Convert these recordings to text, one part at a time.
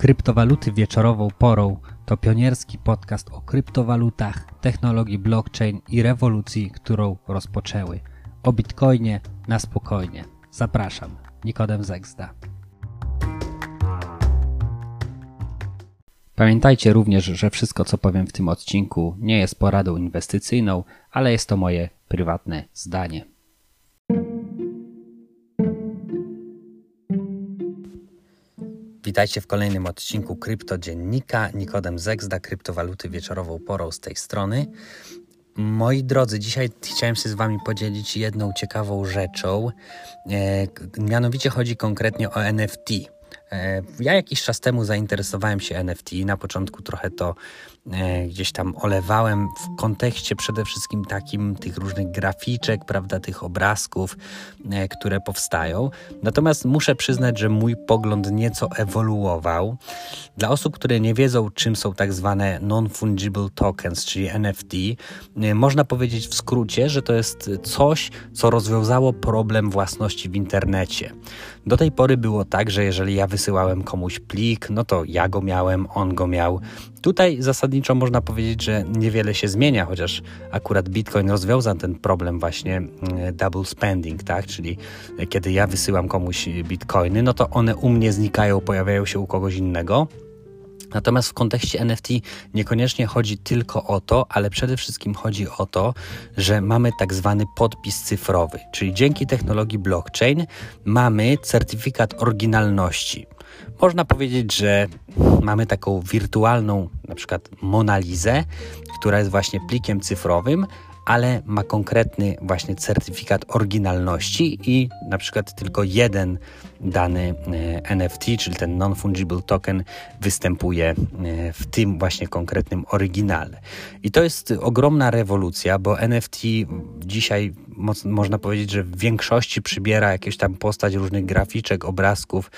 Kryptowaluty wieczorową porą to pionierski podcast o kryptowalutach, technologii blockchain i rewolucji, którą rozpoczęły. O Bitcoinie na spokojnie. Zapraszam, Nikodem Zegzda. Pamiętajcie również, że wszystko co powiem w tym odcinku nie jest poradą inwestycyjną, ale jest to moje prywatne zdanie. Witajcie w kolejnym odcinku Krypto Dziennika. Nikodem Zegzda, kryptowaluty wieczorową porą z tej strony. Moi drodzy, dzisiaj chciałem się z Wami podzielić jedną ciekawą rzeczą. Mianowicie chodzi konkretnie o NFT. Ja jakiś czas temu zainteresowałem się NFT. Na początku trochę to gdzieś tam olewałem w kontekście przede wszystkim takim tych różnych graficzek, prawda, tych obrazków, które powstają. Natomiast muszę przyznać, że mój pogląd nieco ewoluował. Dla osób, które nie wiedzą, czym są tak zwane non-fungible tokens, czyli NFT, można powiedzieć w skrócie, że to jest coś, co rozwiązało problem własności w internecie. Do tej pory było tak, że jeżeli ja wysyłałem komuś plik, no to ja go miałem, on go miał. Tutaj zasadniczo można powiedzieć, że niewiele się zmienia, chociaż akurat Bitcoin rozwiązał ten problem właśnie double spending, tak? Czyli kiedy ja wysyłam komuś bitcoiny, no to one u mnie znikają, pojawiają się u kogoś innego. Natomiast w kontekście NFT niekoniecznie chodzi tylko o to, ale przede wszystkim chodzi o to, że mamy tak zwany podpis cyfrowy, czyli dzięki technologii blockchain mamy certyfikat oryginalności. Można powiedzieć, że mamy taką wirtualną na przykład Monalizę, która jest właśnie plikiem cyfrowym, ale ma konkretny właśnie certyfikat oryginalności i na przykład tylko jeden dany NFT, czyli ten non-fungible token występuje w tym właśnie konkretnym oryginale. I to jest ogromna rewolucja, bo NFT dzisiaj można powiedzieć, że w większości przybiera jakieś tam postać różnych graficzek, obrazków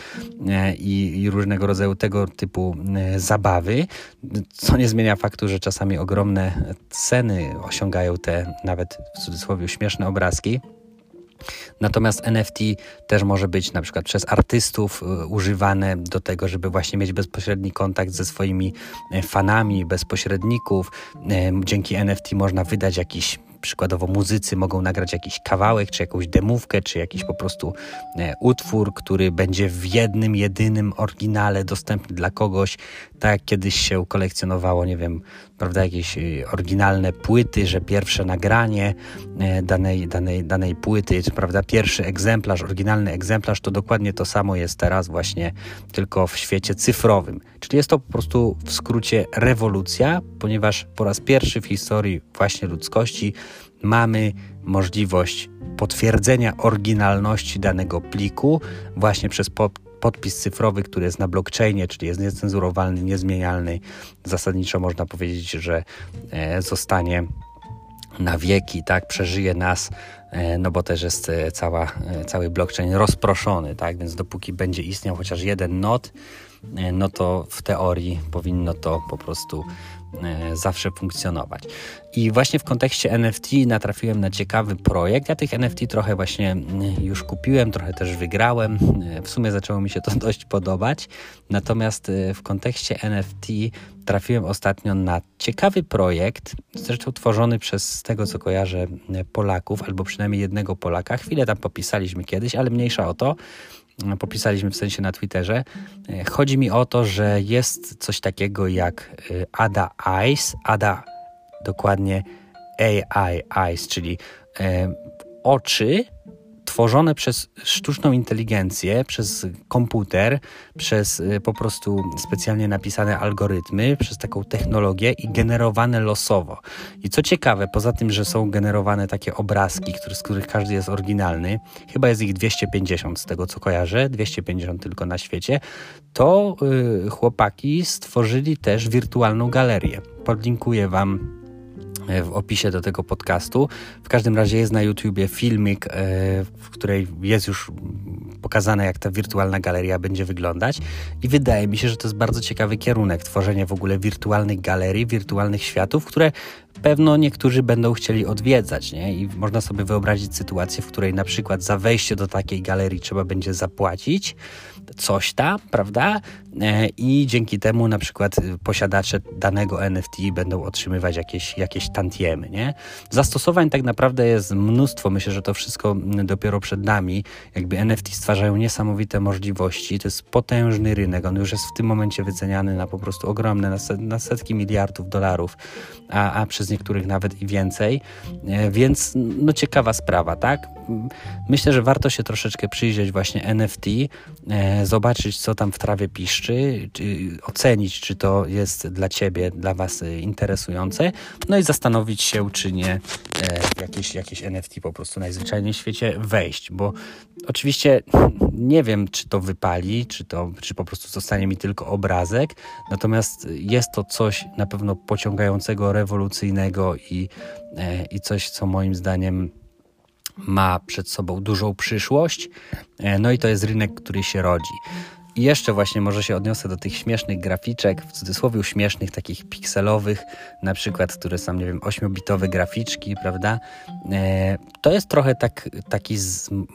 i różnego rodzaju tego typu zabawy, co nie zmienia faktu, że czasami ogromne ceny osiągają te nawet w cudzysłowie śmieszne obrazki. Natomiast NFT też może być na przykład przez artystów używane do tego, żeby właśnie mieć bezpośredni kontakt ze swoimi fanami, bezpośredników. Dzięki NFT można wydać jakiś, przykładowo muzycy mogą nagrać jakiś kawałek, czy jakąś demówkę, czy jakiś po prostu utwór, który będzie w jednym, jedynym oryginale dostępny dla kogoś, tak jak kiedyś się kolekcjonowało, nie wiem, prawda, jakieś oryginalne płyty, że pierwsze nagranie danej płyty, prawda, pierwszy egzemplarz, oryginalny egzemplarz, to dokładnie to samo jest teraz właśnie tylko w świecie cyfrowym. Czyli jest to po prostu w skrócie rewolucja, ponieważ po raz pierwszy w historii właśnie ludzkości mamy możliwość potwierdzenia oryginalności danego pliku właśnie przez podpis cyfrowy, który jest na blockchainie, czyli jest niecenzurowalny, niezmienialny. Zasadniczo można powiedzieć, że zostanie na wieki, tak, przeżyje nas, no bo też jest cały blockchain rozproszony, tak, więc dopóki będzie istniał chociaż jeden nod, no to w teorii powinno to po prostu zawsze funkcjonować. I właśnie w kontekście NFT natrafiłem na ciekawy projekt. Ja tych NFT trochę właśnie już kupiłem, trochę też wygrałem. W sumie zaczęło mi się to dość podobać. Natomiast w kontekście NFT trafiłem ostatnio na ciekawy projekt, zresztą tworzony przez, z tego co kojarzę, Polaków, albo przynajmniej jednego Polaka. Chwilę tam popisaliśmy kiedyś, ale mniejsza o to. Popisaliśmy w sensie na Twitterze. Chodzi mi o to, że jest coś takiego jak Ada Eyes, Ada dokładnie AI Eyes, czyli oczy tworzone przez sztuczną inteligencję, przez komputer, przez po prostu specjalnie napisane algorytmy, przez taką technologię i generowane losowo. I co ciekawe, poza tym, że są generowane takie obrazki, z których każdy jest oryginalny, chyba jest ich 250 z tego co kojarzę, 250 tylko na świecie, to chłopaki stworzyli też wirtualną galerię. Podlinkuję Wam w opisie do tego podcastu. W każdym razie jest na YouTubie filmik, w której jest już pokazane, jak ta wirtualna galeria będzie wyglądać i wydaje mi się, że to jest bardzo ciekawy kierunek, tworzenie w ogóle wirtualnych galerii, wirtualnych światów, które pewno niektórzy będą chcieli odwiedzać, nie? I można sobie wyobrazić sytuację, w której na przykład za wejście do takiej galerii trzeba będzie zapłacić coś tam, prawda? I dzięki temu na przykład posiadacze danego NFT będą otrzymywać jakieś tantiemy, nie? Zastosowań tak naprawdę jest mnóstwo. Myślę, że to wszystko dopiero przed nami. Jakby NFT stwarzają niesamowite możliwości. To jest potężny rynek. On już jest w tym momencie wyceniany na po prostu ogromne, na setki miliardów dolarów, a przez niektórych nawet i więcej. Więc no ciekawa sprawa, tak? Myślę, że warto się troszeczkę przyjrzeć właśnie NFT, zobaczyć, co tam w trawie piszczy, ocenić, czy to jest dla ciebie, dla was interesujące, no i zastanowić się, czy nie jakieś NFT po prostu najzwyczajniej w świecie wejść, bo oczywiście nie wiem, czy to wypali, czy po prostu zostanie mi tylko obrazek, natomiast jest to coś na pewno pociągającego, rewolucyjnego i coś, co moim zdaniem ma przed sobą dużą przyszłość, no i to jest rynek, który się rodzi. I jeszcze właśnie może się odniosę do tych śmiesznych graficzek, w cudzysłowie śmiesznych, takich pikselowych, na przykład, które są, nie wiem, 8-bitowe graficzki, prawda? To jest trochę taki,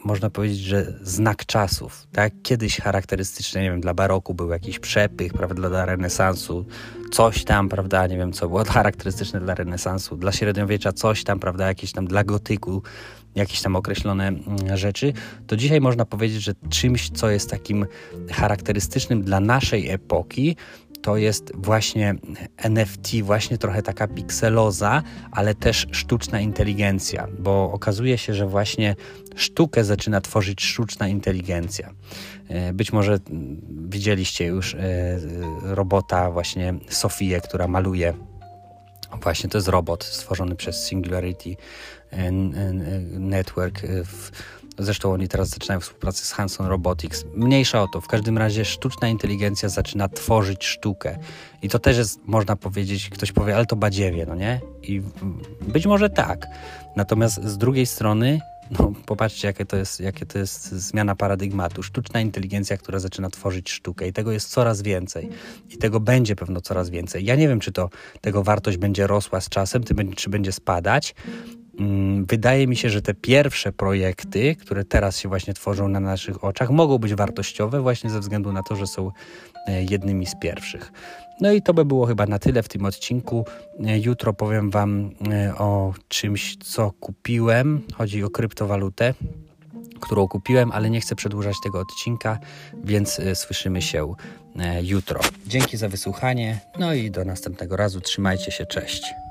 można powiedzieć, że znak czasów, tak? Kiedyś charakterystyczne, nie wiem, dla baroku był jakiś przepych, prawda? Dla renesansu coś tam, prawda? Nie wiem, co było charakterystyczne dla renesansu, dla średniowiecza coś tam, prawda? Jakieś tam dla gotyku, jakieś tam określone rzeczy, to dzisiaj można powiedzieć, że czymś, co jest takim charakterystycznym dla naszej epoki, to jest właśnie NFT, właśnie trochę taka pikseloza, ale też sztuczna inteligencja, bo okazuje się, że właśnie sztukę zaczyna tworzyć sztuczna inteligencja. Być może widzieliście już robota właśnie Sofię, która maluje. Właśnie to jest robot stworzony przez Singularity Network. Zresztą oni teraz zaczynają współpracę z Hanson Robotics. Mniejsza o to. W każdym razie sztuczna inteligencja zaczyna tworzyć sztukę. I to też jest, można powiedzieć, ktoś powie, ale to badziewie, no nie? I być może tak. Natomiast z drugiej strony, no popatrzcie, jakie to jest zmiana paradygmatu. Sztuczna inteligencja, która zaczyna tworzyć sztukę i tego jest coraz więcej. I tego będzie pewno coraz więcej. Ja nie wiem, czy to tego wartość będzie rosła z czasem, czy będzie spadać. Wydaje mi się, że te pierwsze projekty, które teraz się właśnie tworzą na naszych oczach, mogą być wartościowe właśnie ze względu na to, że są jednymi z pierwszych. No i to by było chyba na tyle w tym odcinku. Jutro powiem wam o czymś, co kupiłem. Chodzi o kryptowalutę, którą kupiłem, ale nie chcę przedłużać tego odcinka, więc słyszymy się jutro. Dzięki za wysłuchanie, no i do następnego razu. Trzymajcie się, cześć.